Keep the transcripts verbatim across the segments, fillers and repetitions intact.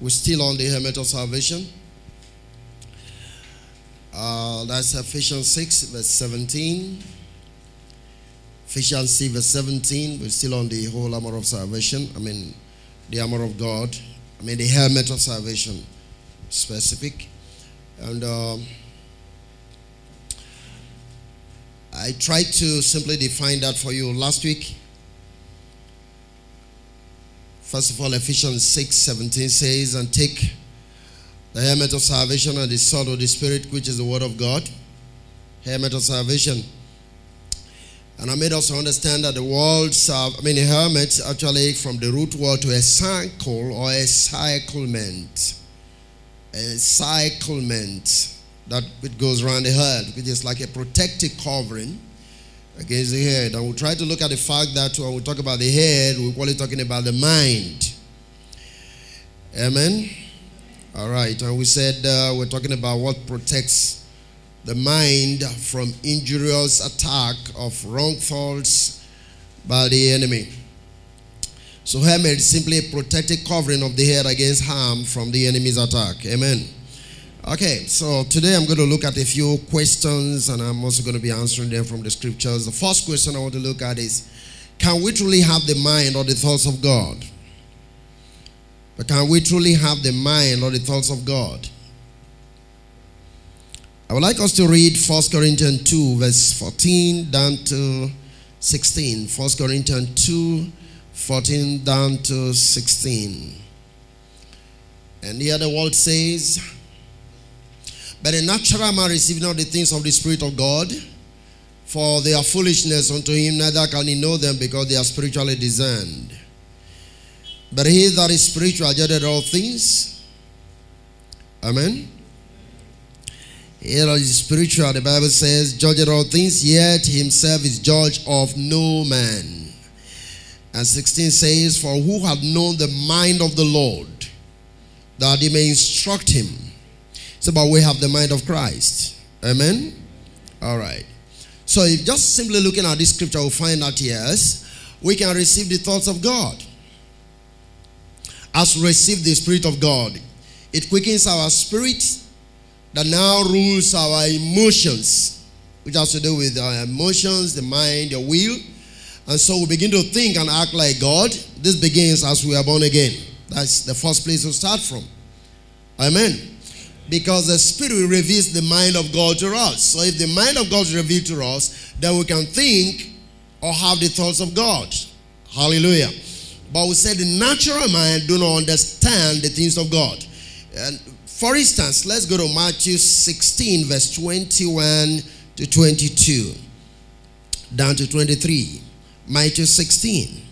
We're still on the helmet of salvation. Uh, that's Ephesians six, verse seventeen. Ephesians six, verse seventeen. We're still on the whole armor of salvation. I mean, the armor of God. I mean, the helmet of salvation. Specific. And uh, I tried to simply define that for you last week. First of all, Ephesians six seventeen says, and take the helmet of salvation and the sword of the Spirit, which is the word of God. Helmet of salvation. And I made us understand that the words, I mean the helmet, actually from the root word to encircle or encirclement. Encirclement. That it goes around the head, which is like a protective covering against the head. And we'll try to look at the fact that when we talk about the head, we're probably talking about the mind. Amen? All right. And we said uh, we're talking about what protects the mind from injurious attack of wrong thoughts by the enemy. So helmet is simply a protective covering of the head against harm from the enemy's attack. Amen? Okay, so today I'm going to look at a few questions, and I'm also going to be answering them from the scriptures. The first question I want to look at is, can we truly have the mind or the thoughts of God? But can we truly have the mind or the thoughts of God? I would like us to read First Corinthians two, verse fourteen down to sixteen. First Corinthians two, fourteen down to sixteen. And here the word says, but the natural man receive not the things of the Spirit of God, for they are foolishness unto him, neither can he know them, because they are spiritually discerned. But he that is spiritual judgeth all things. Amen. He that is spiritual, the Bible says, judgeth all things, yet himself is judge of no man. And sixteen says, for who hath known the mind of the Lord, that he may instruct him? So, but we have the mind of Christ. Amen? All right. So, if just simply looking at this scripture, we'll find that, yes, we can receive the thoughts of God. As we receive the Spirit of God, it quickens our spirit that now rules our emotions, which has to do with our emotions, the mind, the will. And so, we begin to think and act like God. This begins as we are born again. That's the first place to start from. Amen? Because the Spirit reveals the mind of God to us. So if the mind of God is revealed to us, then we can think or have the thoughts of God. Hallelujah. But we said the natural mind do not understand the things of God. And for instance, let's go to Matthew sixteen, verse twenty-one to twenty-two. Down to twenty-three. Matthew sixteen,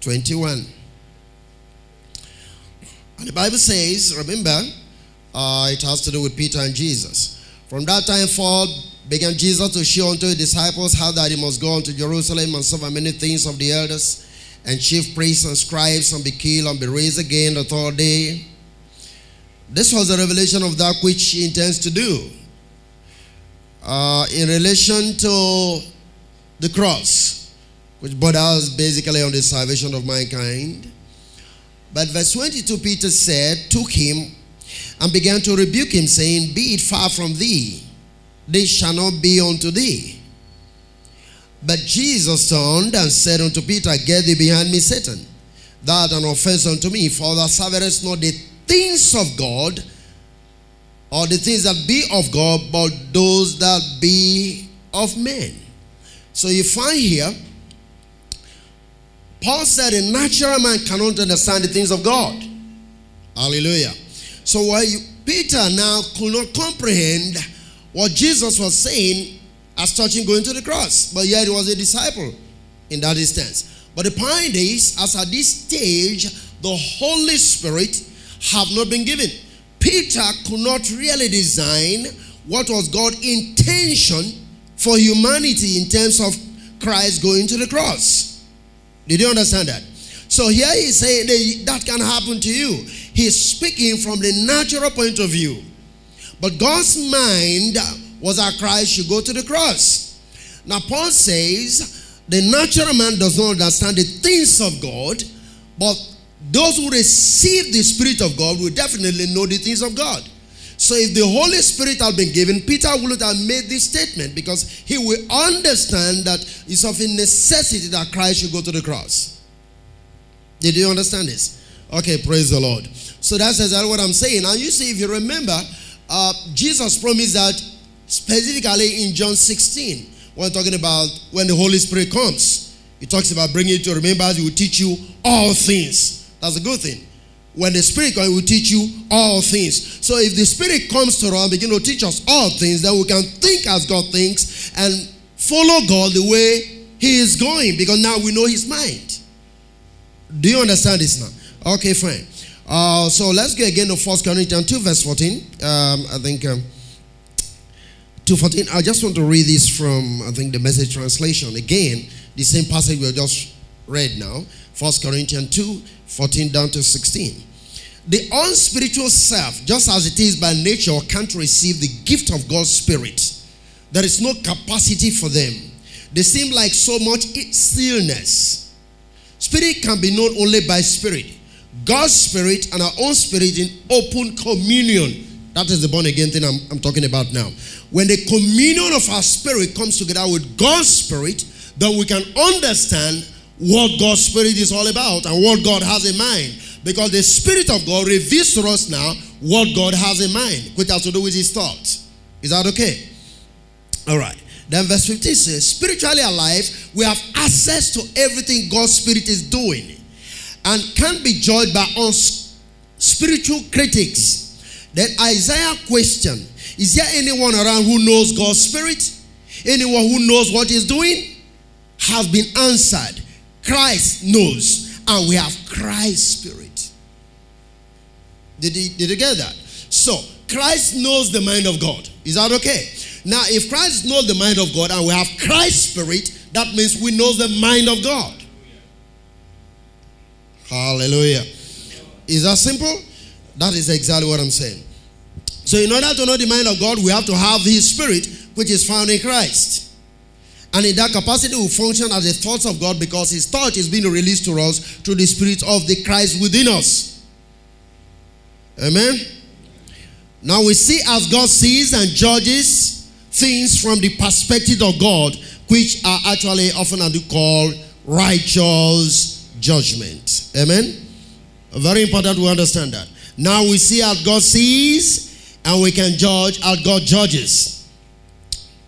twenty-one. And the Bible says, remember, uh, it has to do with Peter and Jesus. From that time forth began Jesus to show unto his disciples how that he must go unto Jerusalem and suffer many things of the elders and chief priests and scribes and be killed and be raised again the third day. This was a revelation of that which he intends to do uh, in relation to the cross, which borders basically on the salvation of mankind. But verse twenty-two, Peter said, took him and began to rebuke him, saying, be it far from thee, this shall not be unto thee. But Jesus turned and said unto Peter, get thee behind me, Satan, thou art an offense unto me, for thou sufferest not the things of God, or the things that be of God, but those that be of men. So you find here, Paul said a natural man cannot understand the things of God. Hallelujah. So while you, Peter now could not comprehend what Jesus was saying as touching going to the cross. But yet he was a disciple in that instance. But the point is, as at this stage, the Holy Spirit have not been given. Peter could not really design what was God's intention for humanity in terms of Christ going to the cross. Did you understand that? So here he's saying that, that can happen to you. He's speaking from the natural point of view. But God's mind was that Christ should go to the cross. Now Paul says the natural man does not understand the things of God, but Those who receive the Spirit of God will definitely know the things of God. So if the Holy Spirit had been given, Peter wouldn't have made this statement, because he will understand that it's of a necessity that Christ should go to the cross. Did you understand this? Okay, praise the Lord. So that's exactly what I'm saying. And you see, if you remember, uh, Jesus promised that specifically in John sixteen, when talking about when the Holy Spirit comes. He talks about bringing it to remembrance, he will teach you all things. That's a good thing. When the Spirit comes, it will teach you all things. So if the Spirit comes to us and begin to teach us all things, then we can think as God thinks and follow God the way he is going, because now we know his mind. Do you understand this now? Okay, fine. Uh, so let's go again to First Corinthians two verse fourteen. Um, I think um, two fourteen. I just want to read this from, I think, the Message translation. Again, the same passage we just read now. First Corinthians two fourteen down to sixteen. The unspiritual self, just as it is by nature, can't receive the gift of God's Spirit. There is no capacity for them. They seem like so much stillness. Spirit can be known only by Spirit. God's Spirit and our own spirit in open communion. That is the born again thing I'm, I'm talking about now. When the communion of our spirit comes together with God's Spirit, then we can understand what God's Spirit is all about and what God has in mind. Because the Spirit of God reveals to us now what God has in mind, which has to do with his thoughts. Is that okay? All right. Then verse fifteen says, spiritually alive, we have access to everything God's Spirit is doing and can't be judged by unspiritual critics. Then Isaiah questioned, is there anyone around who knows God's Spirit? Anyone who knows what he's doing? Has been answered. Christ knows, and we have Christ's Spirit. Did you, did you get that? So, Christ knows the mind of God. Is that okay? Now, if Christ knows the mind of God and we have Christ's Spirit, that means we know the mind of God. Hallelujah. Is that simple? That is exactly what I'm saying. So, in order to know the mind of God, we have to have his Spirit, which is found in Christ. And in that capacity, we function as the thoughts of God, because his thought is being released to us through the Spirit of the Christ within us. Amen? Now we see as God sees and judges things from the perspective of God, which are actually often called righteous judgment. Amen? Very important we understand that. Now we see as God sees, and we can judge as God judges.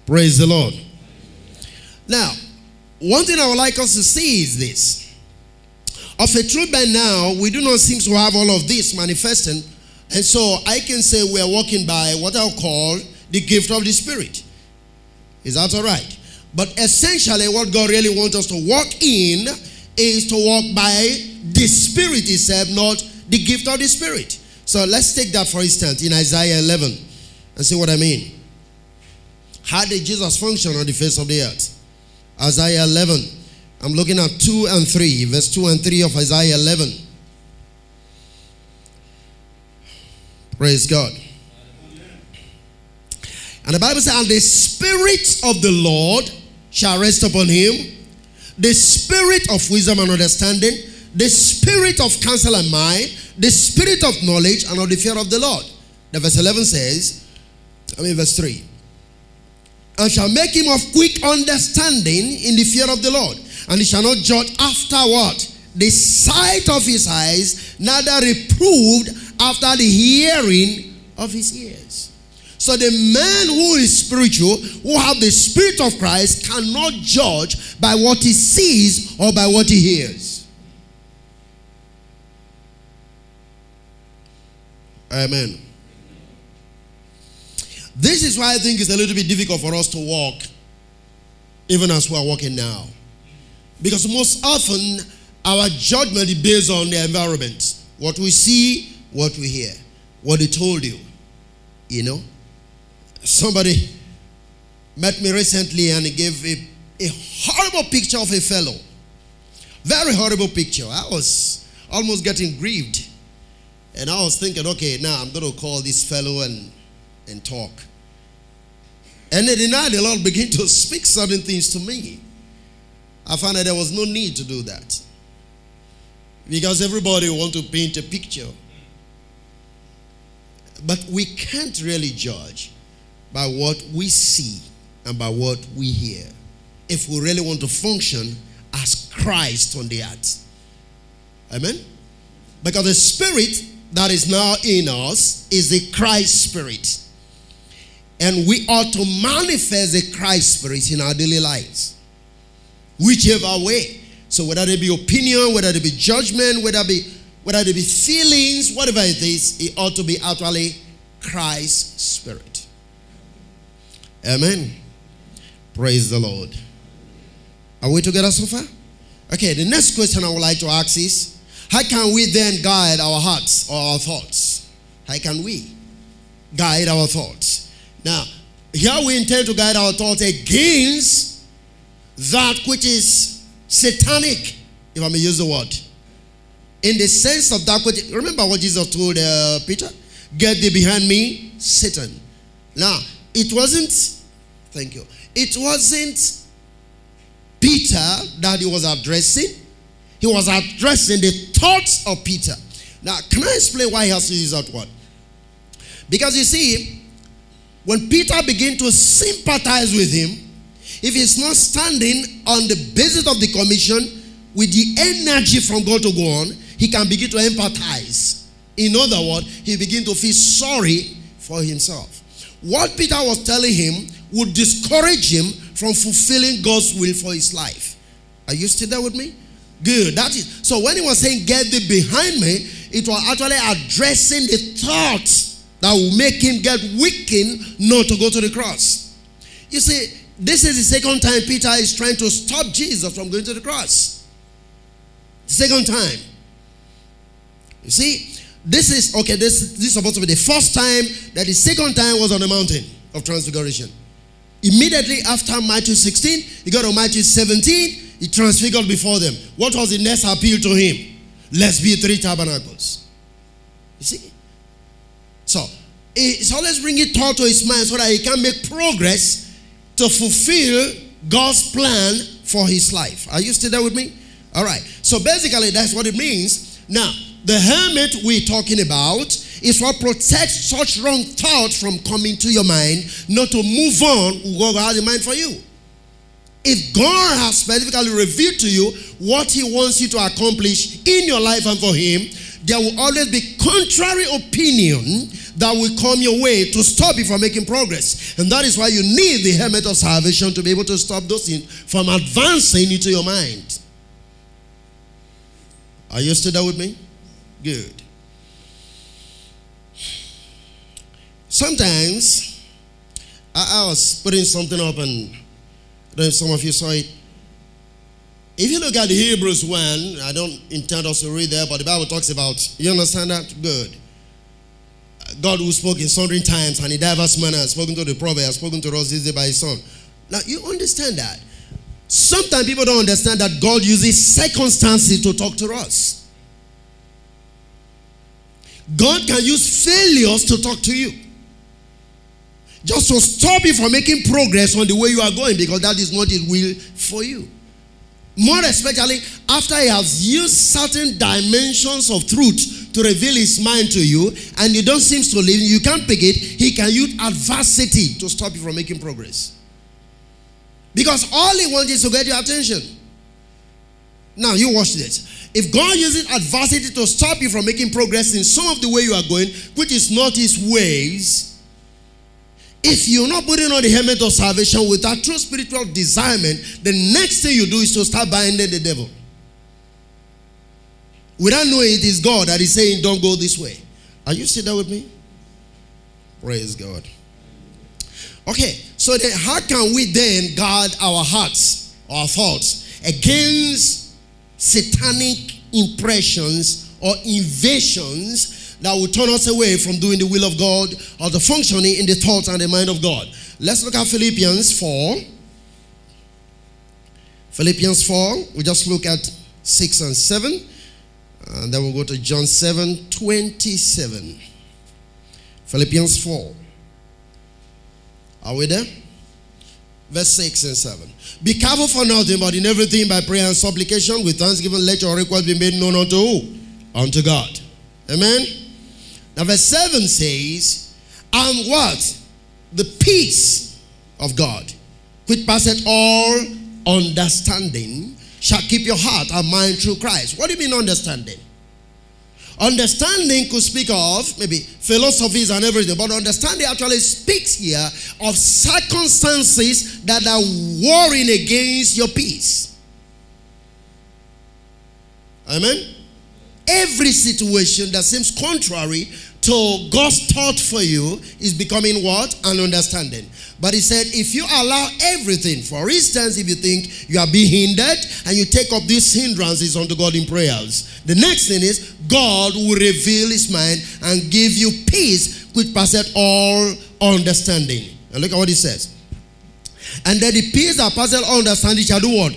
Praise the Lord. Now, one thing I would like us to see is this. Of a truth, by now, we do not seem to have all of this manifesting. And so I can say we are walking by what I'll call the gift of the Spirit. Is that all right? But essentially, what God really wants us to walk in is to walk by the Spirit itself, not the gift of the Spirit. So let's take that for instance in Isaiah eleven and see what I mean. How did Jesus function on the face of the earth? Isaiah eleven. I'm looking at two and three. Verse two and three of Isaiah eleven. Praise God. Amen. And the Bible says, and the Spirit of the Lord shall rest upon him, the Spirit of wisdom and understanding, the Spirit of counsel and mind, the Spirit of knowledge and of the fear of the Lord. The verse eleven says, I mean verse three. And shall make him of quick understanding in the fear of the Lord. And he shall not judge afterward the sight of his eyes, neither reproved after the hearing of his ears. So the man who is spiritual, who have the Spirit of Christ, cannot judge by what he sees or by what he hears. Amen. This is why I think it's a little bit difficult for us to walk, even as we are walking now. Because most often, our judgment is based on the environment. What we see, what we hear, what they told you. You know? Somebody met me recently and he gave a, a horrible picture of a fellow. Very horrible picture. I was almost getting grieved. And I was thinking, okay, now I'm going to call this fellow and and talk. And they denied the Lord began to speak certain things to me. I found that there was no need to do that. Because everybody wants to paint a picture. But we can't really judge by what we see and by what we hear if we really want to function as Christ on the earth. Amen? Because the spirit that is now in us is the Christ spirit. And we ought to manifest the Christ spirit in our daily lives. Whichever way. So whether it be opinion, whether it be judgment, whether it be, whether it be feelings, whatever it is, it ought to be actually Christ's spirit. Amen. Praise the Lord. Are we together so far? Okay, the next question I would like to ask is, how can we then guide our hearts or our thoughts? How can we guide our thoughts? Now, here we intend to guide our thoughts against that which is satanic, if I may use the word. In the sense of that which, remember what Jesus told uh, Peter? Get thee behind me, Satan. Now, it wasn't, thank you, it wasn't Peter that he was addressing. He was addressing the thoughts of Peter. Now, can I explain why he has to use that word? Because you see, when Peter began to sympathize with him, if he's not standing on the basis of the commission with the energy from God to go on, he can begin to empathize. In other words, he begins to feel sorry for himself. What Peter was telling him would discourage him from fulfilling God's will for his life. Are you still there with me? Good. That is. So when he was saying, get thee behind me, it was actually addressing the thoughts that will make him get weakened not to go to the cross. You see, this is the second time Peter is trying to stop Jesus from going to the cross. Second time. You see, this is, okay, this, this is supposed to be the first time, that the second time was on the mountain of transfiguration. Immediately after Matthew sixteen, he got to Matthew seventeen, he transfigured before them. What was the next appeal to him? Let's be three tabernacles. You see? So, it's always bringing thought to his mind so that he can make progress to fulfill God's plan for his life. Are you still there with me? All right. So basically, that's what it means. Now, the helmet we're talking about is what protects such wrong thoughts from coming to your mind, not to move on what God has in mind for you. If God has specifically revealed to you what he wants you to accomplish in your life and for him, there will always be contrary opinion that will come your way to stop you from making progress. And that is why you need the helmet of salvation to be able to stop those things from advancing into your mind. Are you still there with me? Good. Sometimes, I, I was putting something up, and I don't know if some of you saw it. If you look at Hebrews one, I don't intend us to read there, but the Bible talks about, you understand that? Good. God who spoke in sundry times and in diverse manners, spoken to the prophet, has spoken to us this day by his son. Now, you understand that. Sometimes people don't understand that God uses circumstances to talk to us. God can use failures to talk to you. Just to stop you from making progress on the way you are going, because that is not his will for you. More especially after he has used certain dimensions of truth to reveal his mind to you, and it don't seem to live, you can't pick it, he can use adversity to stop you from making progress. Because all he wants is to get your attention. Now, you watch this. If God uses adversity to stop you from making progress in some of the way you are going, which is not his ways, if you're not putting on the helmet of salvation with that true spiritual discernment, the next thing you do is to start binding the devil. Without knowing it is God that is saying, don't go this way. Are you still there with me? Praise God. Okay, so then how can we then guard our hearts, our thoughts, against satanic impressions or invasions that will turn us away from doing the will of God or the functioning in the thoughts and the mind of God? Let's look at Philippians four. Philippians four, we just look at six and seven. And then we'll go to John seven, twenty-seven. Philippians four. Are we there? verse six and seven. Be careful for nothing, but in everything by prayer and supplication with thanksgiving let your request be made known unto who? Unto God. Amen? Now verse seven says, and what? The peace of God, which passeth all understanding, shall keep your heart and mind through Christ. What do you mean understanding? Understanding could speak of maybe philosophies and everything, but understanding actually speaks here of circumstances that are warring against your peace. Amen? Every situation that seems contrary to God's thought for you is becoming what? An understanding. But he said, if you allow everything, for instance, if you think you are being hindered and you take up these hindrances unto God in prayers, the next thing is God will reveal his mind and give you peace which passeth all understanding. And look at what he says. And then the peace that passeth all understanding shall do what?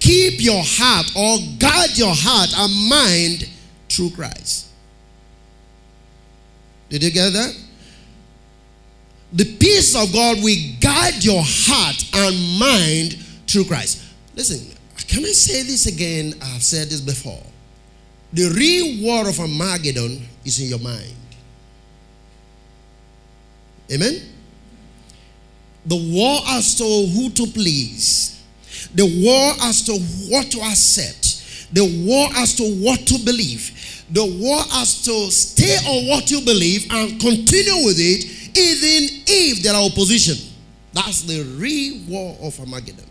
Keep your heart or guard your heart and mind through Christ. Did you get that? The peace of God will guide your heart and mind through Christ. Listen, can I say this again? I've said this before. The real war of Armageddon is in your mind. Amen? The war as to who to please. The war as to what to accept. The war as to what to believe. The war as to stay on what you believe and continue with it even if there are opposition. That's the real war of Armageddon.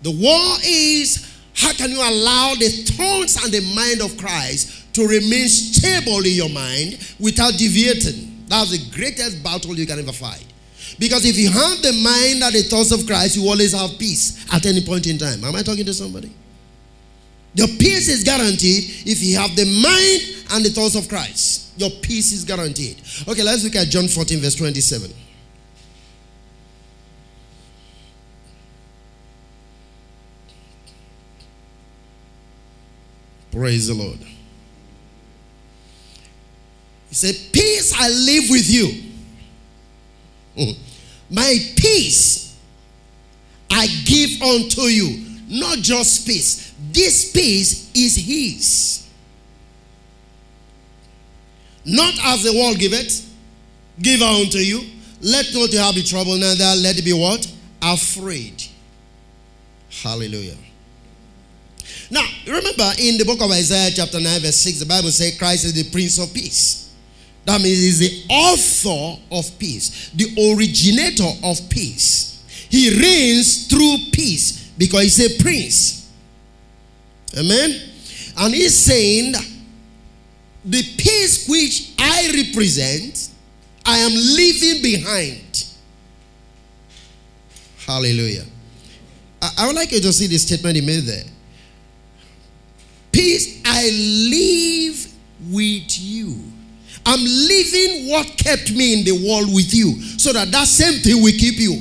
The war is how can you allow the thoughts and the mind of Christ to remain stable in your mind without deviating. That's the greatest battle you can ever fight. Because if you have the mind and the thoughts of Christ, you always have peace at any point in time. Am I talking to somebody? Your peace is guaranteed if you have the mind and the thoughts of Christ. Your peace is guaranteed. Okay, let's look at John fourteen verse twenty-seven. Praise the Lord. He said, peace I leave with you. My peace I give unto you. Not just peace. This peace is his. Not as the world giveth, give unto you. Let not your heart be troubled, neither let it be what? Afraid. Hallelujah. Now, remember in the book of Isaiah chapter nine verse six, the Bible says Christ is the Prince of Peace. That means he's the author of peace, the originator of peace. He reigns through peace because he's a prince. Amen. And he's saying the peace which I represent, I am leaving behind. Hallelujah. I, I would like you to see the statement he made there. Peace I leave with you. I'm leaving what kept me in the world with you, so that that same thing will keep you.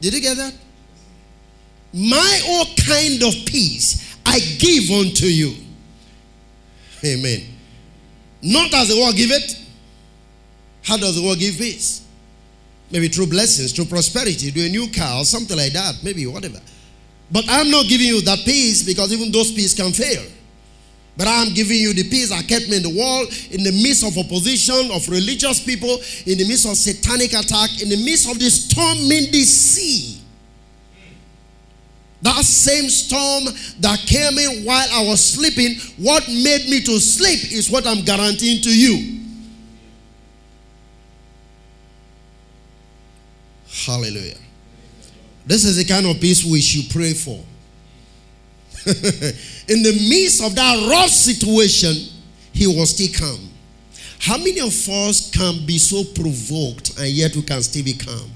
Did you get that? My all kind of peace I give unto you. Amen. Not as the world giveth. How does the world give peace? Maybe through blessings, through prosperity, through a new car or something like that. Maybe whatever. But I'm not giving you that peace, because even those peace can fail. But I'm giving you the peace that kept me in the world, in the midst of opposition, of religious people, in the midst of satanic attack, in the midst of the storm in the sea. That same storm that came in while I was sleeping, what made me to sleep is what I'm guaranteeing to you. Hallelujah. This is the kind of peace we should pray for. In the midst of that rough situation, he was still calm. How many of us can be so provoked and yet we can still be calm?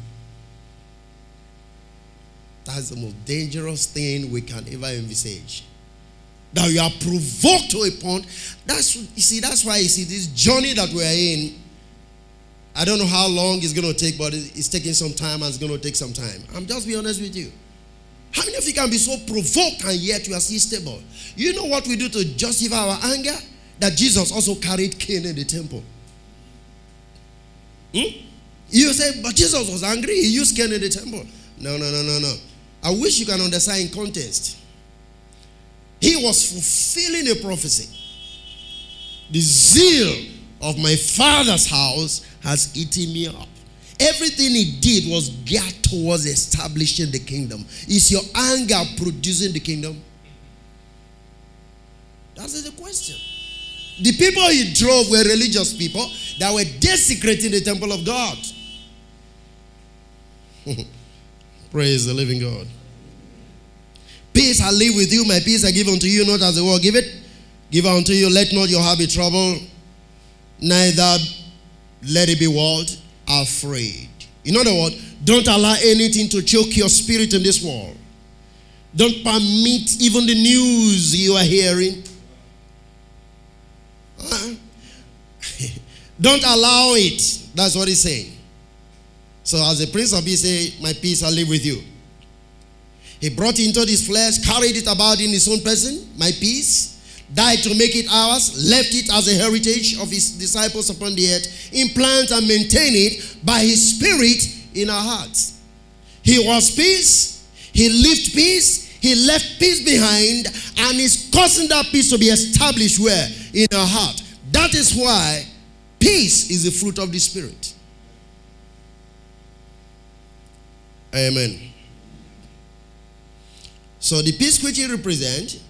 That's the most dangerous thing we can ever envisage. That you are provoked to a point. That's, you see, that's why you see this journey that we are in. I don't know how long it's going to take, but it's taking some time and it's going to take some time. I'm just being honest with you. How many of you can be so provoked and yet you are still stable? You know what we do to justify our anger? That Jesus also carried Cain in the temple. Hmm? You say, but Jesus was angry. He used cane in the temple. No, no, no, no, no. I wish you can understand in context. He was fulfilling a prophecy. The zeal of my father's house has eaten me up. Everything he did was geared towards establishing the kingdom. Is your anger producing the kingdom? That is the question. The people he drove were religious people that were desecrating the temple of God. Praise the living God. Peace I live with you, my peace I give unto you, not as the world give it. Give unto you, let not your heart be troubled, neither let it be what? Afraid. In other words, don't allow anything to choke your spirit in this world. Don't permit even the news you are hearing. Uh-uh. Don't allow it. That's what he's saying. So as the Prince of Peace said, my peace I live with you. He brought it into his flesh, carried it about in his own person, my peace, died to make it ours, left it as a heritage of his disciples upon the earth, implant and maintain it by his spirit in our hearts. He was peace, he lived peace, he left peace behind, and is causing that peace to be established where? In our heart. That is why peace is the fruit of the spirit. Amen. So the peace which he represents,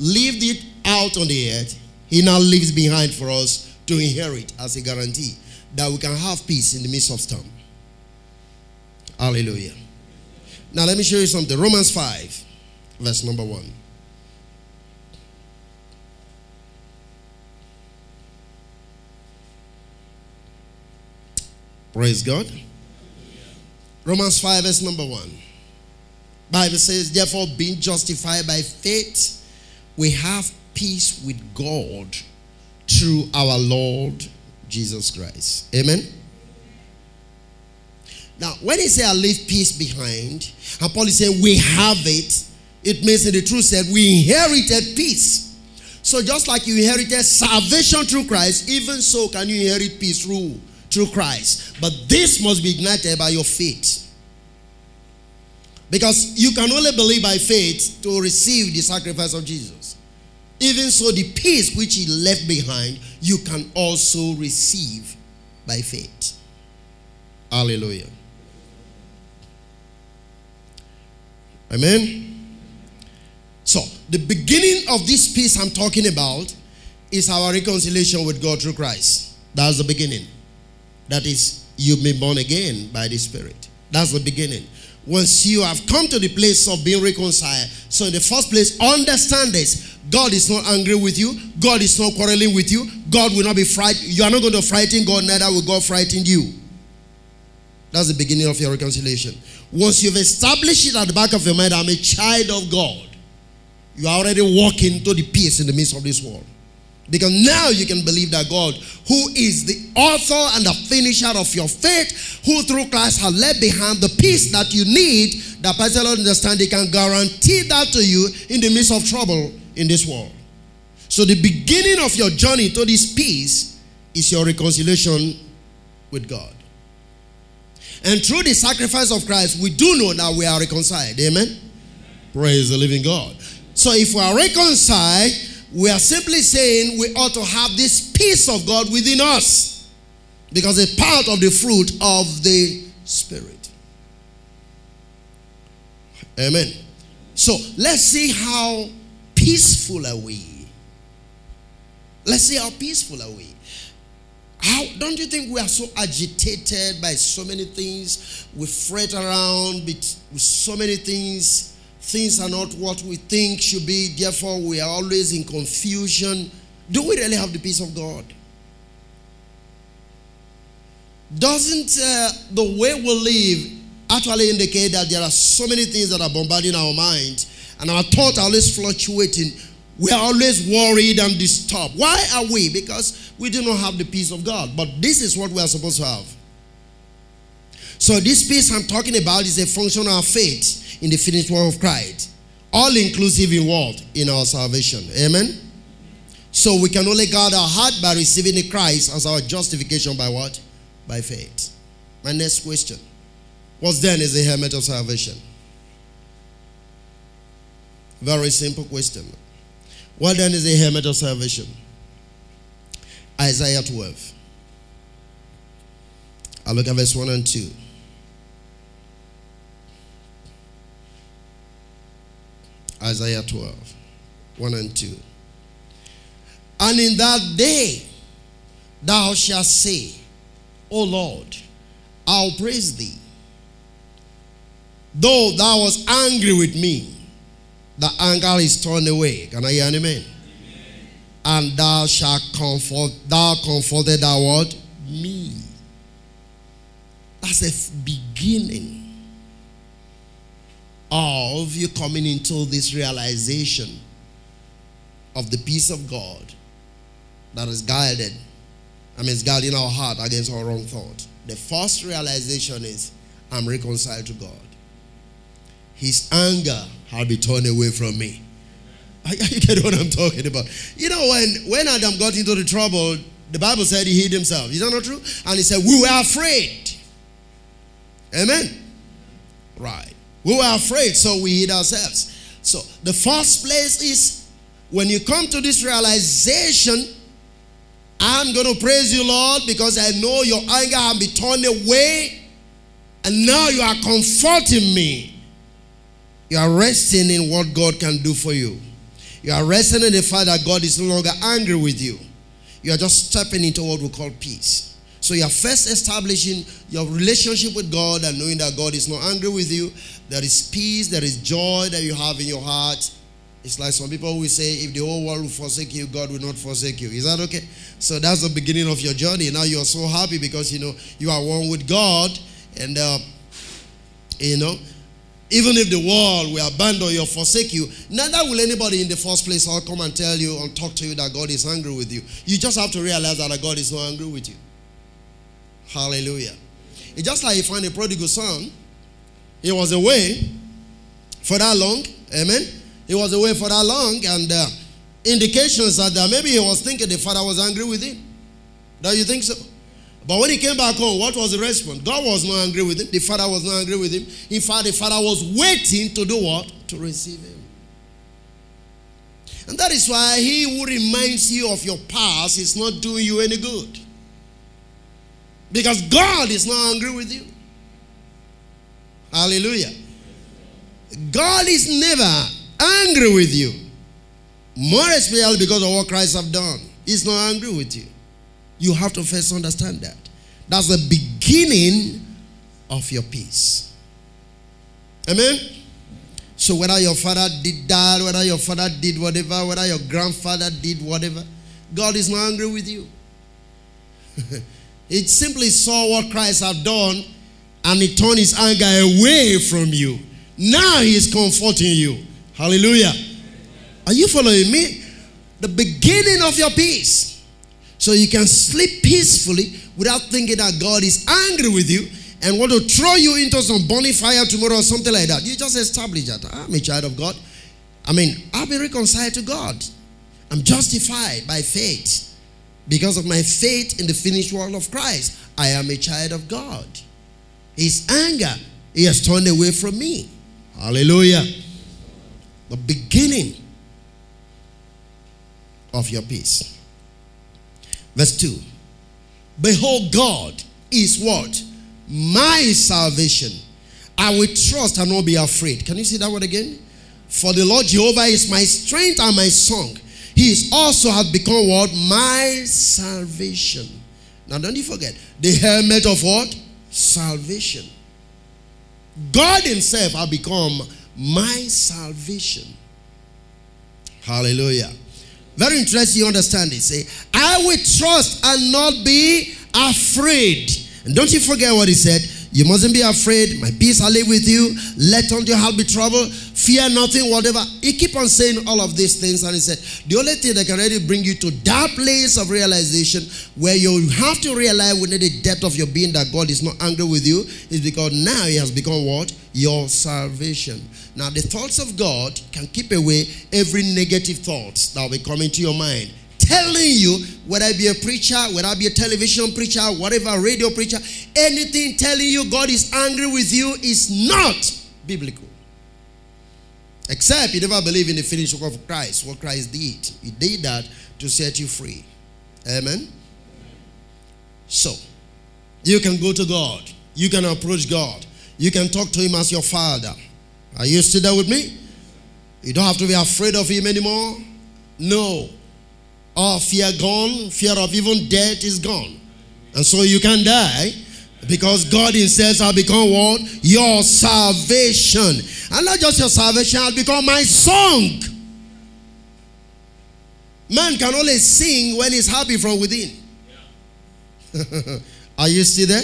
lived it out on the earth. He now leaves behind for us to inherit as a guarantee that we can have peace in the midst of storm. Hallelujah. Now let me show you something. Romans five, verse number one. Praise God. Romans five, verse number one. Bible says, therefore, being justified by faith, we have peace with God through our Lord Jesus Christ. Amen? Now, when he says, I leave peace behind, and Paul is saying, we have it, it means in the truth said, we inherited peace. So just like you inherited salvation through Christ, even so can you inherit peace through, through Christ. But this must be ignited by your faith. Because you can only believe by faith to receive the sacrifice of Jesus. Even so, the peace which he left behind, you can also receive by faith. Hallelujah. Amen. So, the beginning of this peace I'm talking about is our reconciliation with God through Christ. That's the beginning. That is, you've been born again by the Spirit. That's the beginning. Once you have come to the place of being reconciled. So in the first place, understand this. God is not angry with you. God is not quarreling with you. God will not be frightened. You are not going to frighten God, neither will God frighten you. That's the beginning of your reconciliation. Once you've established it at the back of your mind, I'm a child of God. You are already walking to the peace in the midst of this world. Because now you can believe that God, who is the author and the finisher of your faith, who through Christ has left behind the peace that you need, that person will understand, they can guarantee that to you in the midst of trouble in this world. So the beginning of your journey to this peace is your reconciliation with God. And through the sacrifice of Christ, we do know that we are reconciled. Amen? Amen. Praise the living God. So if we are reconciled, we are simply saying we ought to have this peace of God within us because it's part of the fruit of the Spirit. Amen. So let's see how peaceful are we. Let's see how peaceful are we. How, don't you think we are so agitated by so many things? We fret around with, with so many things. Things are not what we think should be. Therefore, we are always in confusion. Do we really have the peace of God? Doesn't uh, the way we live actually indicate that there are so many things that are bombarding our mind and our thoughts are always fluctuating? We are always worried and disturbed. Why are we? Because we do not have the peace of God. But this is what we are supposed to have. So this peace I'm talking about is a function of our faith in the finished work of Christ. All inclusive in what? In our salvation. Amen? So we can only guard our heart by receiving the Christ as our justification by what? By faith. My next question. What then is the helmet of salvation? Very simple question. What then is the helmet of salvation? Isaiah twelve. I look at verse one and two. Isaiah twelve, one and two. And in that day thou shalt say, O Lord, I'll praise thee. Though thou wast angry with me, the anger is turned away. Can I hear an amen? Amen. And thou shalt comfort, thou comforted thou word me. That's a beginning of you coming into this realization of the peace of God that is guided, I mean, it's guiding our heart against our wrong thought. The first realization is, I'm reconciled to God. His anger has been turned away from me. I, you get what I'm talking about. You know, when, when Adam got into the trouble, the Bible said he hid himself. Is that not true? And he said, we were afraid. Amen? Right. We were afraid, so we hid ourselves. So the first place is, when you come to this realization, I'm going to praise you, Lord, because I know your anger has been turned away, and now you are comforting me. You are resting in what God can do for you. You are resting in the fact that God is no longer angry with you. You are just stepping into what we call peace. So you are first establishing your relationship with God and knowing that God is not angry with you. There is peace, there is joy that you have in your heart. It's like some people will say, if the whole world will forsake you, God will not forsake you. Is that okay? So that's the beginning of your journey. Now you are so happy because, you know, you are one with God. And, uh, you know, even if the world will abandon you or forsake you, neither will anybody in the first place all come and tell you or talk to you that God is angry with you. You just have to realize that God is not angry with you. Hallelujah. It's just like you find a prodigal son. He was away for that long. Amen. He was away for that long, and uh, indications that uh, maybe he was thinking the father was angry with him. Don't you think so? But when he came back home, what was the response? God was not angry with him. The father was not angry with him. In fact, the father was waiting to do what? To receive him. And that is why he who reminds you of your past is not doing you any good. Because God is not angry with you. Hallelujah. God is never angry with you. More especially because of what Christ has done. He's not angry with you. You have to first understand that. That's the beginning of your peace. Amen? So whether your father did that, whether your father did whatever, whether your grandfather did whatever, God is not angry with you. It simply saw what Christ had done and it turned his anger away from you. Now he is comforting you. Hallelujah. Are you following me? The beginning of your peace. So you can sleep peacefully without thinking that God is angry with you and want to throw you into some bonfire tomorrow or something like that. You just establish that. I'm a child of God. I mean, I've been reconciled to God. I'm justified by faith. Because of my faith in the finished work of Christ, I am a child of God. His anger, he has turned away from me. Hallelujah. The beginning of your peace. Verse two. Behold, God is what? My salvation. I will trust and not be afraid. Can you see that word again? For the Lord Jehovah is my strength and my song. He is also has become what? My salvation. Now don't you forget. The helmet of what? Salvation. God himself has become my salvation. Hallelujah. Very interesting you understand it. Say, I will trust and not be afraid. And don't you forget what he said. You mustn't be afraid. My peace I live with you. Let not your heart be troubled. Fear nothing, whatever. He keep on saying all of these things. And he said, the only thing that can really bring you to that place of realization where you have to realize within the depth of your being that God is not angry with you is because now he has become what? Your salvation. Now the thoughts of God can keep away every negative thought that will be coming to your mind. telling you, whether it be a preacher, whether it be a television preacher, whatever, radio preacher, anything telling you God is angry with you is not biblical. Except you never believe in the finished work of Christ, what Christ did. He did that to set you free. Amen? So, you can go to God. You can approach God. You can talk to Him as your Father. Are you still there with me? You don't have to be afraid of Him anymore. No. All fear gone. Fear of even death is gone. And so you can die, because God Himself has become what? Your salvation. And not just your salvation, has become my song. Man can only sing when he's happy from within. Yeah. Are you still there?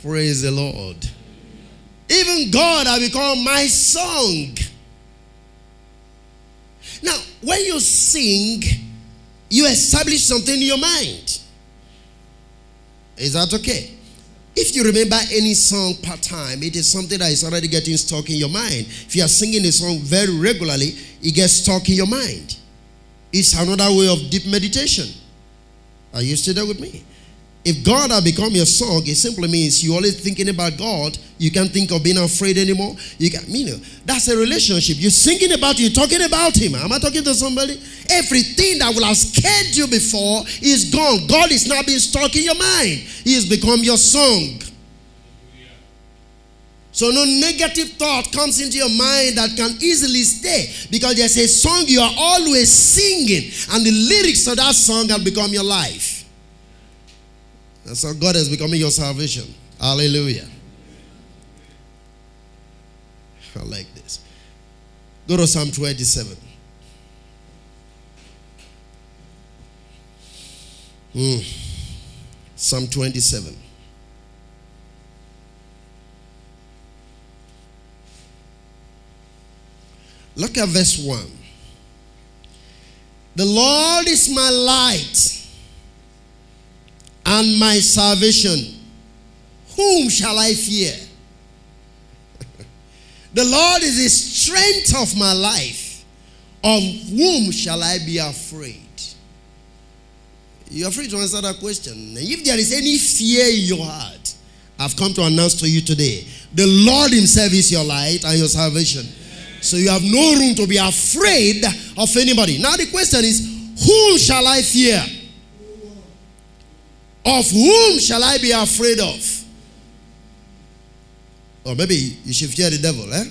Praise the Lord. Even God has become my song. Now, when you sing, you establish something in your mind. Is that okay? If you remember any song part time, it is something that is already getting stuck in your mind. If you are singing a song very regularly, it gets stuck in your mind. It's another way of deep meditation. Are you still there with me? If God has become your song, it simply means you're always thinking about God. You can't think of being afraid anymore. You can, you know, that's a relationship. You're thinking about, you're talking about Him. Am I talking to somebody? Everything that would have scared you before is gone. God is not being stuck in your mind. He has become your song. So no negative thought comes into your mind that can easily stay, because there's a song you are always singing, and the lyrics of that song have become your life. And so God is becoming your salvation. Hallelujah. I like this. Go to Psalm twenty-seven. Mm. Psalm twenty-seven. Look at verse one. The Lord is my light and my salvation. Whom shall I fear? The Lord is the strength of my life. Of whom shall I be afraid? You're free to answer that question. If there is any fear in your heart, I've come to announce to you today, the Lord Himself is your light and your salvation. So you have no room to be afraid of anybody. Now the question is, whom shall I fear? Of whom shall I be afraid of? Or maybe you should fear the devil, eh?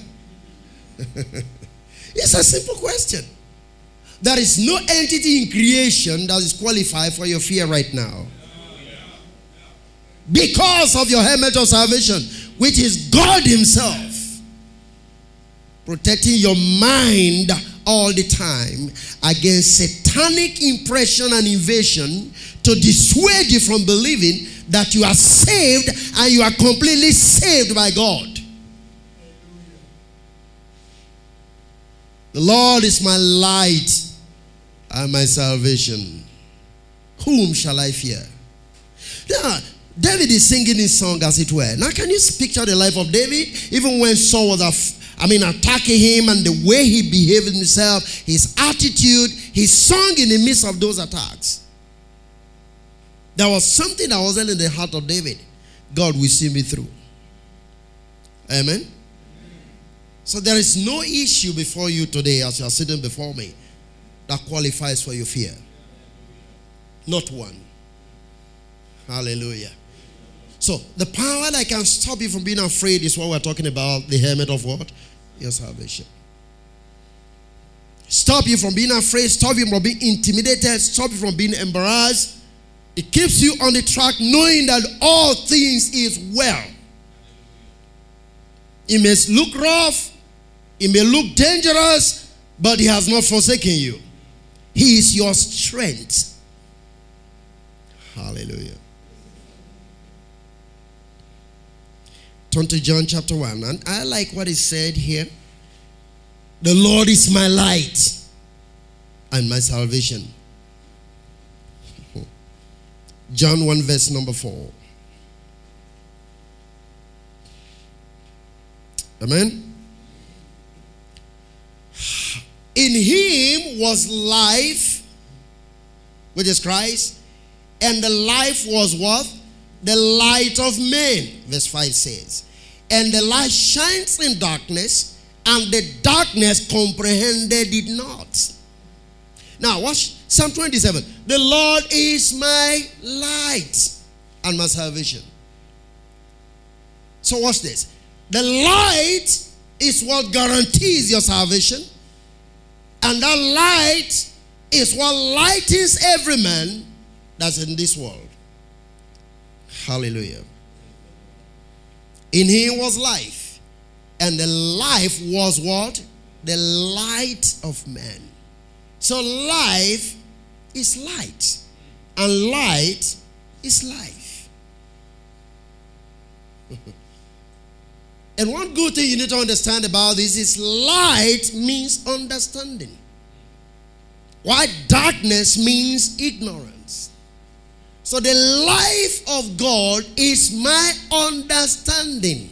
It's a simple question. There is no entity in creation that is qualified for your fear right now. Because of your helmet of salvation, which is God Himself, protecting your mind all the time against satanic impression and invasion to dissuade you from believing that you are saved and you are completely saved by God. The Lord is my light and my salvation. Whom shall I fear? Now, David is singing his song as it were. Now, can you picture the life of David? Even when Saul was a I mean, attacking him and the way he behaved himself, his attitude, his song in the midst of those attacks. There was something that wasn't in the heart of David. God will see me through. Amen? Amen. So there is no issue before you today as you are sitting before me that qualifies for your fear. Not one. Hallelujah. So, the power that can stop you from being afraid is what we're talking about, the helmet of what? Your salvation. Stop you from being afraid, stop you from being intimidated, stop you from being embarrassed. It keeps you on the track knowing that all things is well. It may look rough, it may look dangerous, but He has not forsaken you. He is your strength. Hallelujah. Turn to John chapter one. And I like what is said here. The Lord is my light and my salvation. John one verse number four. Amen. In Him was life, which is Christ, and the life was what? The light of men, verse five says. And the light shines in darkness, and the darkness comprehended it not. Now watch Psalm twenty-seven. The Lord is my light and my salvation. So watch this. The light is what guarantees your salvation, and that light is what lightens every man that's in this world. Hallelujah. In him was life, and the life was what? The light of man. So life is light, and light is life. And one good thing you need to understand about this is light means understanding, while darkness means ignorance. So the life of God is my understanding.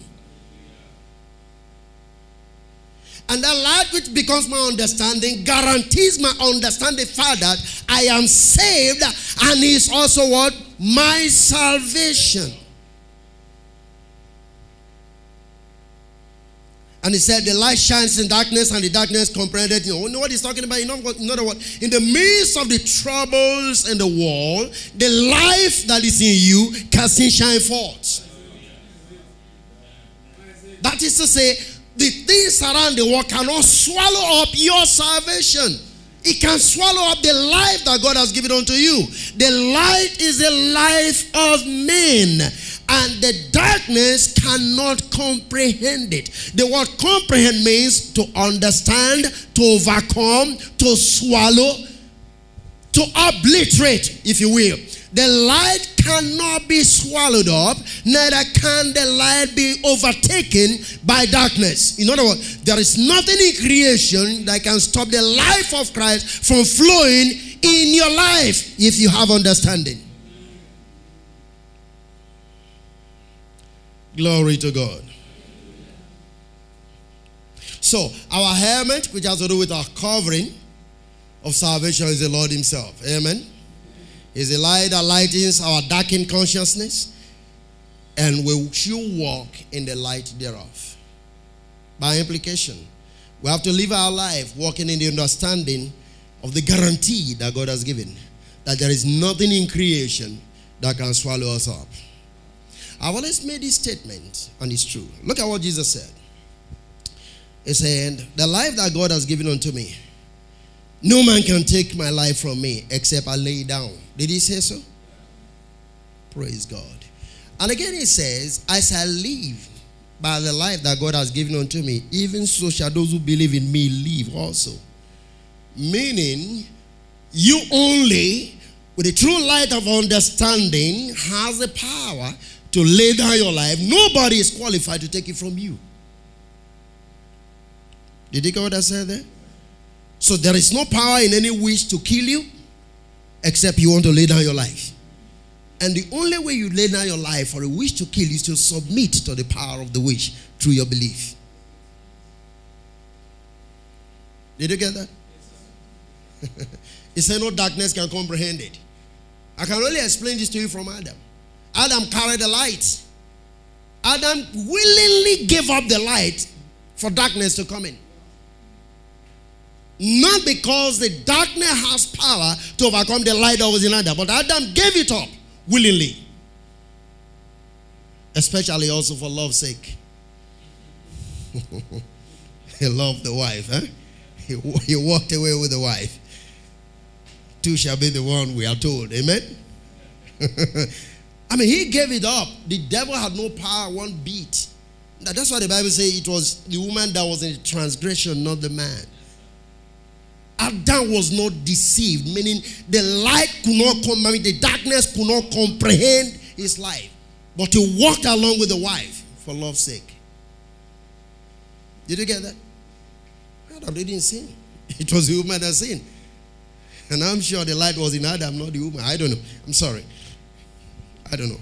And that light which becomes my understanding guarantees my understanding further. I am saved, and is also what? My salvation. And he said, the light shines in darkness, and the darkness comprehended. You know what he's talking about? You know what, in other words, in the midst of the troubles in the world, the life that is in you can see shine forth. That is to say, the things around the world cannot swallow up your salvation. It can swallow up the life that God has given unto you. The light is the life of men, and the darkness cannot comprehend it. The word comprehend means to understand, to overcome, to swallow, to obliterate, if you will. The light cannot be swallowed up, neither can the light be overtaken by darkness. In other words, there is nothing in creation that can stop the life of Christ from flowing in your life if you have understanding. Glory to God. So, our helmet, which has to do with our covering of salvation, is the Lord himself. Amen. Is the light that lightens our darkened consciousness, and we should walk in the light thereof. By implication, we have to live our life walking in the understanding of the guarantee that God has given, that there is nothing in creation that can swallow us up. I've always made this statement, and it's true. Look at what Jesus said. He said, the life that God has given unto me, no man can take my life from me except I lay it down. Did he say so? Praise God. And again he says, I shall live by the life that God has given unto me. Even so shall those who believe in me live also. Meaning, you only, with the true light of understanding, has the power to lay down your life. Nobody is qualified to take it from you. Did you get what I said there? So there is no power in any wish to kill you, except you want to lay down your life. And the only way you lay down your life for a wish to kill is to submit to the power of the wish through your belief. Did you get that? He said no darkness can comprehend it. I can only explain this to you from Adam. Adam carried the light. Adam willingly gave up the light for darkness to come in. Not because the darkness has power to overcome the light that was in Adam, but Adam gave it up willingly. Especially also for love's sake. He loved the wife, huh? He, he walked away with the wife. Two shall be the one, we are told. Amen? I mean, he gave it up. The devil had no power one bit. That's why the Bible says it was the woman that was in the transgression, not the man. Adam was not deceived, meaning the light could not come, I mean, the darkness could not comprehend his life. But he walked along with the wife for love's sake. Did you get that? Adam didn't sin. It was the woman that sinned. And I'm sure the light was in Adam, not the woman. I don't know. I'm sorry. I don't know.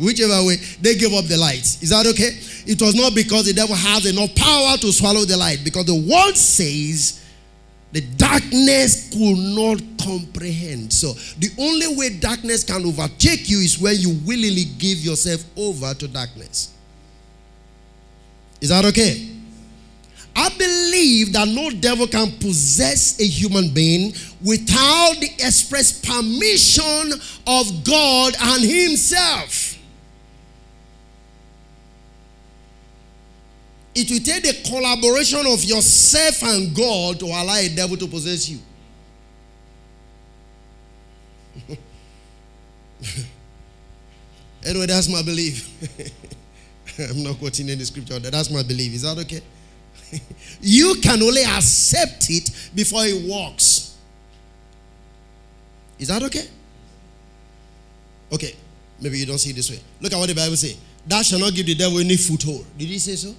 Whichever way, they gave up the light. Is that okay? It was not because the devil has enough power to swallow the light, because the world says the dark darkness could not comprehend. So the only way darkness can overtake you is when you willingly give yourself over to darkness. Is that okay? I believe that no devil can possess a human being without the express permission of God and himself. It will take the collaboration of yourself and God to allow a devil to possess you. Anyway, that's my belief. I'm not quoting any scripture. That's my belief. Is that okay? You can only accept it before it works. Is that okay? Okay. Maybe you don't see it this way. Look at what the Bible says. Thou shalt not give the devil any foothold. Did he say so?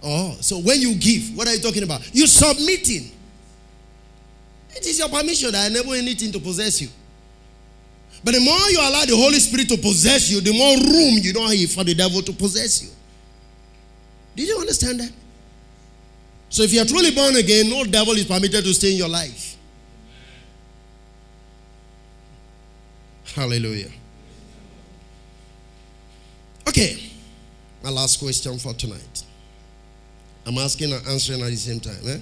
Oh, so when you give, what are you talking about? You're submitting. It is your permission that enable anything to possess you. But the more you allow the Holy Spirit to possess you, the more room you don't have for the devil to possess you. Did you understand that? So if you are truly born again, no devil is permitted to stay in your life. Hallelujah. Okay. My last question for tonight. I'm asking and answering at the same time. Eh?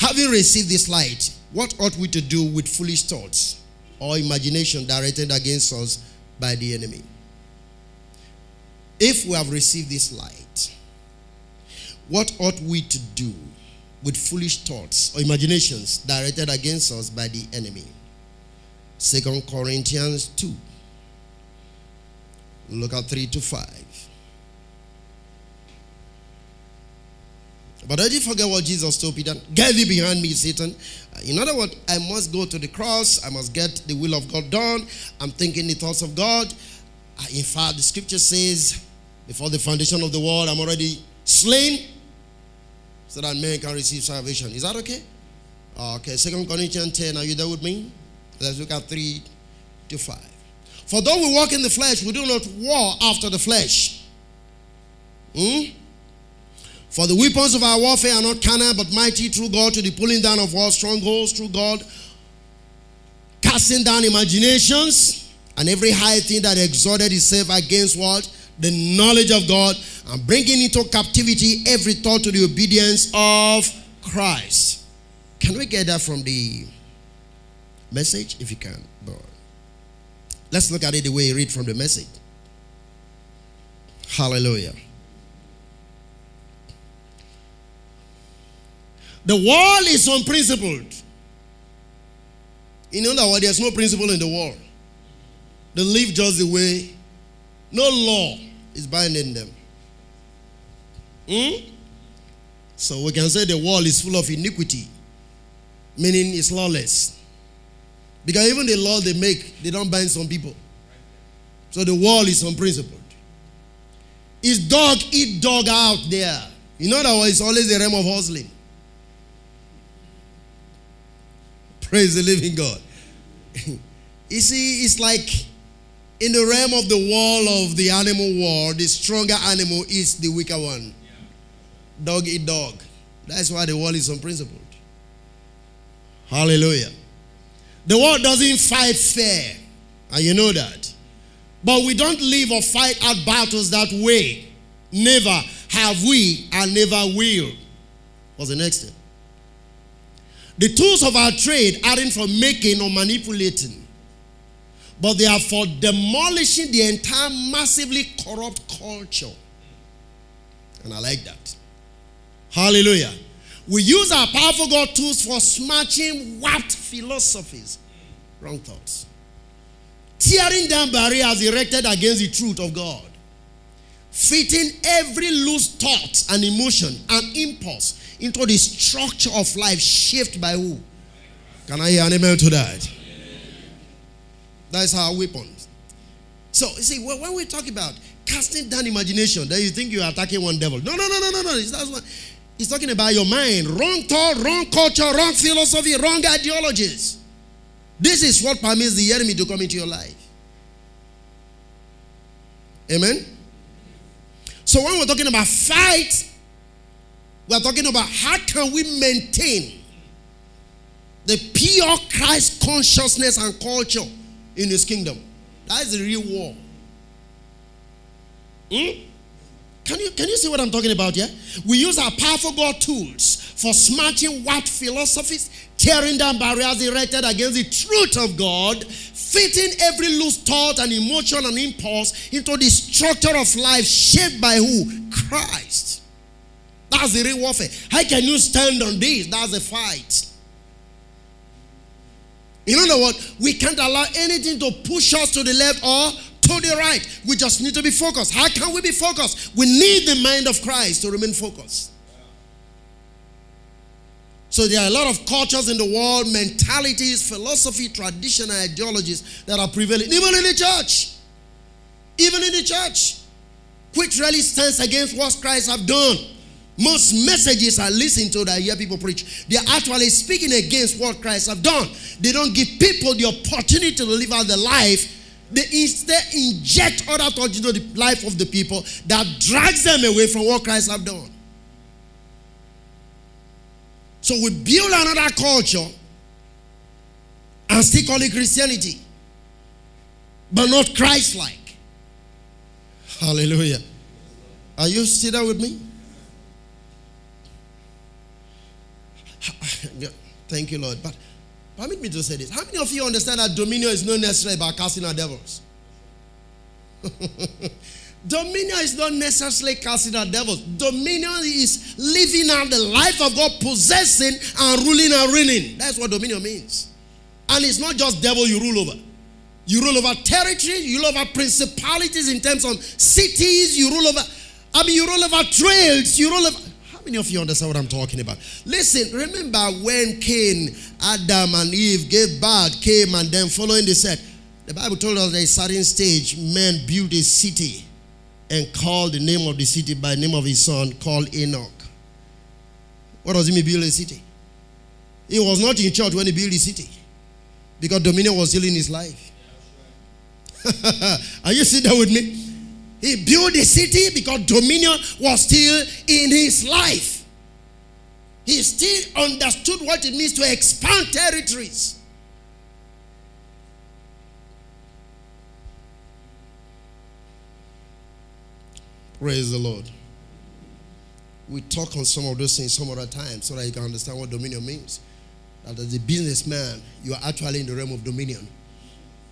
Having received this light, what ought we to do with foolish thoughts or imagination directed against us by the enemy? If we have received this light, what ought we to do with foolish thoughts or imaginations directed against us by the enemy? Second Corinthians two. Look at three to five. But I did forget what Jesus told Peter. Get thee behind me, Satan. In other words, I must go to the cross. I must get the will of God done. I'm thinking the thoughts of God. In fact, the scripture says, before the foundation of the world, I'm already slain so that men can receive salvation. Is that okay? Okay, Second Corinthians ten. Are you there with me? Let's look at three to five. For though we walk in the flesh, we do not war after the flesh. Hmm? For the weapons of our warfare are not carnal, but mighty through God to the pulling down of all strongholds through God, casting down imaginations and every high thing that exalted itself against what? The knowledge of God, and bringing into captivity every thought to the obedience of Christ. Can we get that from the message? If you can. But let's look at it the way you read from the message. Hallelujah. The world is unprincipled. In other words, there's no principle in the world. They live just the way. No law is binding them. Hmm? So we can say the world is full of iniquity, meaning it's lawless. Because even the law they make, they don't bind some people. So the world is unprincipled. It's dog eat dog out there. In other words, it's always the realm of hustling. Praise the living God. You see, it's like in the realm of the wall of the animal world, the stronger animal is the weaker one. Yeah. Dog eat dog. That's why the world is unprincipled. Hallelujah. The world doesn't fight fair, and you know that. But we don't live or fight out battles that way. Never have we, and never will. What's the next step? The tools of our trade aren't for making or manipulating, but they are for demolishing the entire massively corrupt culture. And I like that. Hallelujah. We use our powerful God tools for smashing warped philosophies, wrong thoughts, tearing down barriers erected against the truth of God, fitting every loose thought and emotion and impulse into the structure of life shaped by who? Can I hear an amen to that? That is our weapons. So, you see, when we talk about casting down imagination, then you think you are attacking one devil. No, no, no, no, no, no. It's, that's what, it's talking about your mind. Wrong thought, wrong culture, wrong philosophy, wrong ideologies. This is what permits the enemy to come into your life. Amen? So when we're talking about fight, we are talking about how can we maintain The pure Christ consciousness and culture in his kingdom. That is the real war. Hmm? Can you, can you see what I'm talking about here? We use our powerful God tools for smashing what philosophies, tearing down barriers erected against the truth of God, fitting every loose thought and emotion and impulse into the structure of life shaped by who? Christ. That's the real warfare. How can you stand on this? That's the fight. In other words, we can't allow anything to push us to the left or to the right. We just need to be focused. How can we be focused? We need the mind of Christ to remain focused. So there are a lot of cultures in the world, mentalities, philosophy, tradition, and ideologies that are prevailing. Even in the church. Even in the church. Quick rally stands against what Christ have done. Most messages I listen to that I hear people preach, they are actually speaking against what Christ have done. They don't give people the opportunity to live out their life. They instead inject other thoughts into the life of the people that drags them away from what Christ have done. So we build another culture and still call it Christianity, but not Christ-like. Hallelujah. Are you still there with me? Thank you, Lord. But permit me to say this. How many of you understand that dominion is not necessary about casting out devils? Dominion is not necessarily casting out devils. Dominion is living out the life of God, possessing and ruling and reigning. That's what dominion means. And it's not just devil you rule over. You rule over territories, you rule over principalities in terms of cities, you rule over, I mean, you rule over trails, you rule over. How many of you understand what I'm talking about? Listen, remember when Cain, Adam and Eve gave birth, came and then following the set. The Bible told us that at a certain stage, men built a city and called the name of the city by the name of his son called Enoch. What does he mean build a city? He was not in church when he built his city because dominion was still in his life. Are you sitting there with me? He built a city because dominion was still in his life. He still understood what it means to expand territories. Praise the Lord. We talk on some of those things some other time so that you can understand what dominion means. That as a businessman, you are actually in the realm of dominion.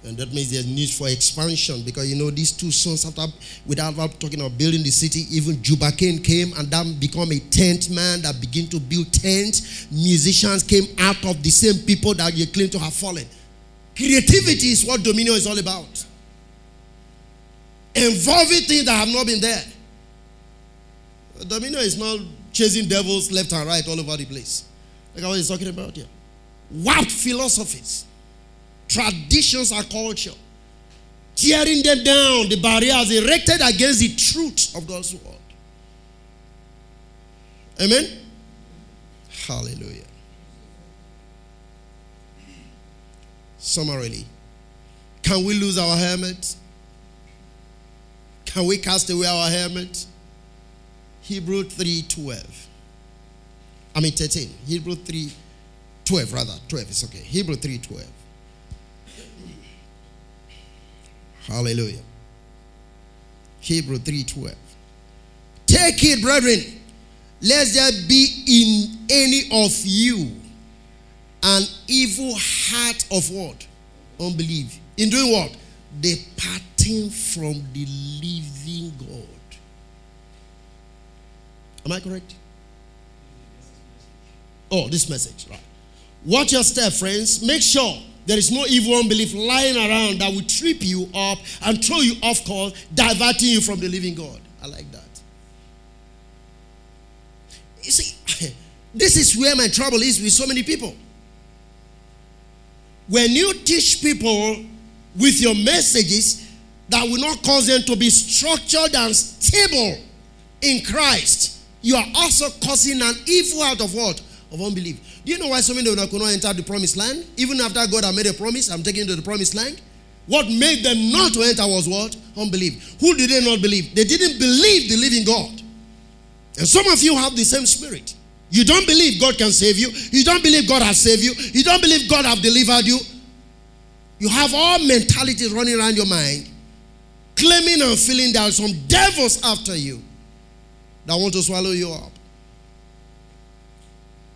And that means there's need for expansion because, you know, these two sons, after, without talking about building the city, even Jubacane came and then become a tent man that began to build tents. Musicians came out of the same people that you claim to have fallen. Creativity is what dominion is all about. Involving things that have not been there. Dominion is not chasing devils left and right all over the place. Look at what he's talking about here. Warped philosophies, traditions and culture, tearing them down, the barriers erected against the truth of God's word. Amen? Hallelujah. Summarily, can we lose our helmets? Can we cast away our helmets? Hebrews three twelve. I mean thirteen. Hebrews three twelve rather. twelve is okay. Hebrews three twelve. Hallelujah. Hebrews three twelve. Take it, brethren, lest there be in any of you an evil heart of what? Unbelief. In doing what? Departing from the living God. Am I correct? Oh, this message, right. Watch your step, friends. Make sure there is no evil unbelief lying around that will trip you up and throw you off course, diverting you from the living God. I like that. You see, this is where my trouble is with so many people. When you teach people with your messages that will not cause them to be structured and stable in Christ, you are also causing an evil out of what? Of unbelief. Do you know why so many of them could not enter the promised land? Even after God had made a promise, I'm taking you to the promised land. What made them not to enter was what? Unbelief. Who did they not believe? They didn't believe the living God. And some of you have the same spirit. You don't believe God can save you. You don't believe God has saved you. You don't believe God has delivered you. You have all mentalities running around your mind, claiming and feeling there are some devils after you that want to swallow you up.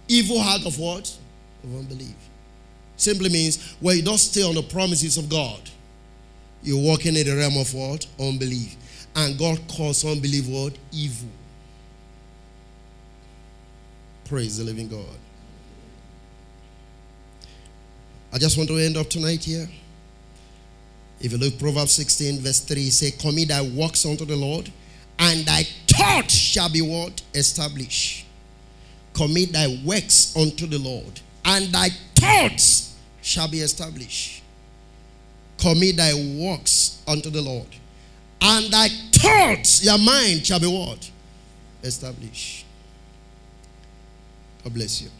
Evil heart of what? Of unbelief. Simply means when you don't stay on the promises of God, you're walking in the realm of what? Unbelief. And God calls unbelief what? Evil. Praise the living God. I just want to end up tonight here. If you look Proverbs sixteen verse three, say, commit thy works unto the Lord, and thy thoughts shall be what? Established. Commit thy works unto the Lord, and thy thoughts shall be established. Commit thy works unto the Lord, and thy thoughts, your mind, shall be what? Established. God bless you.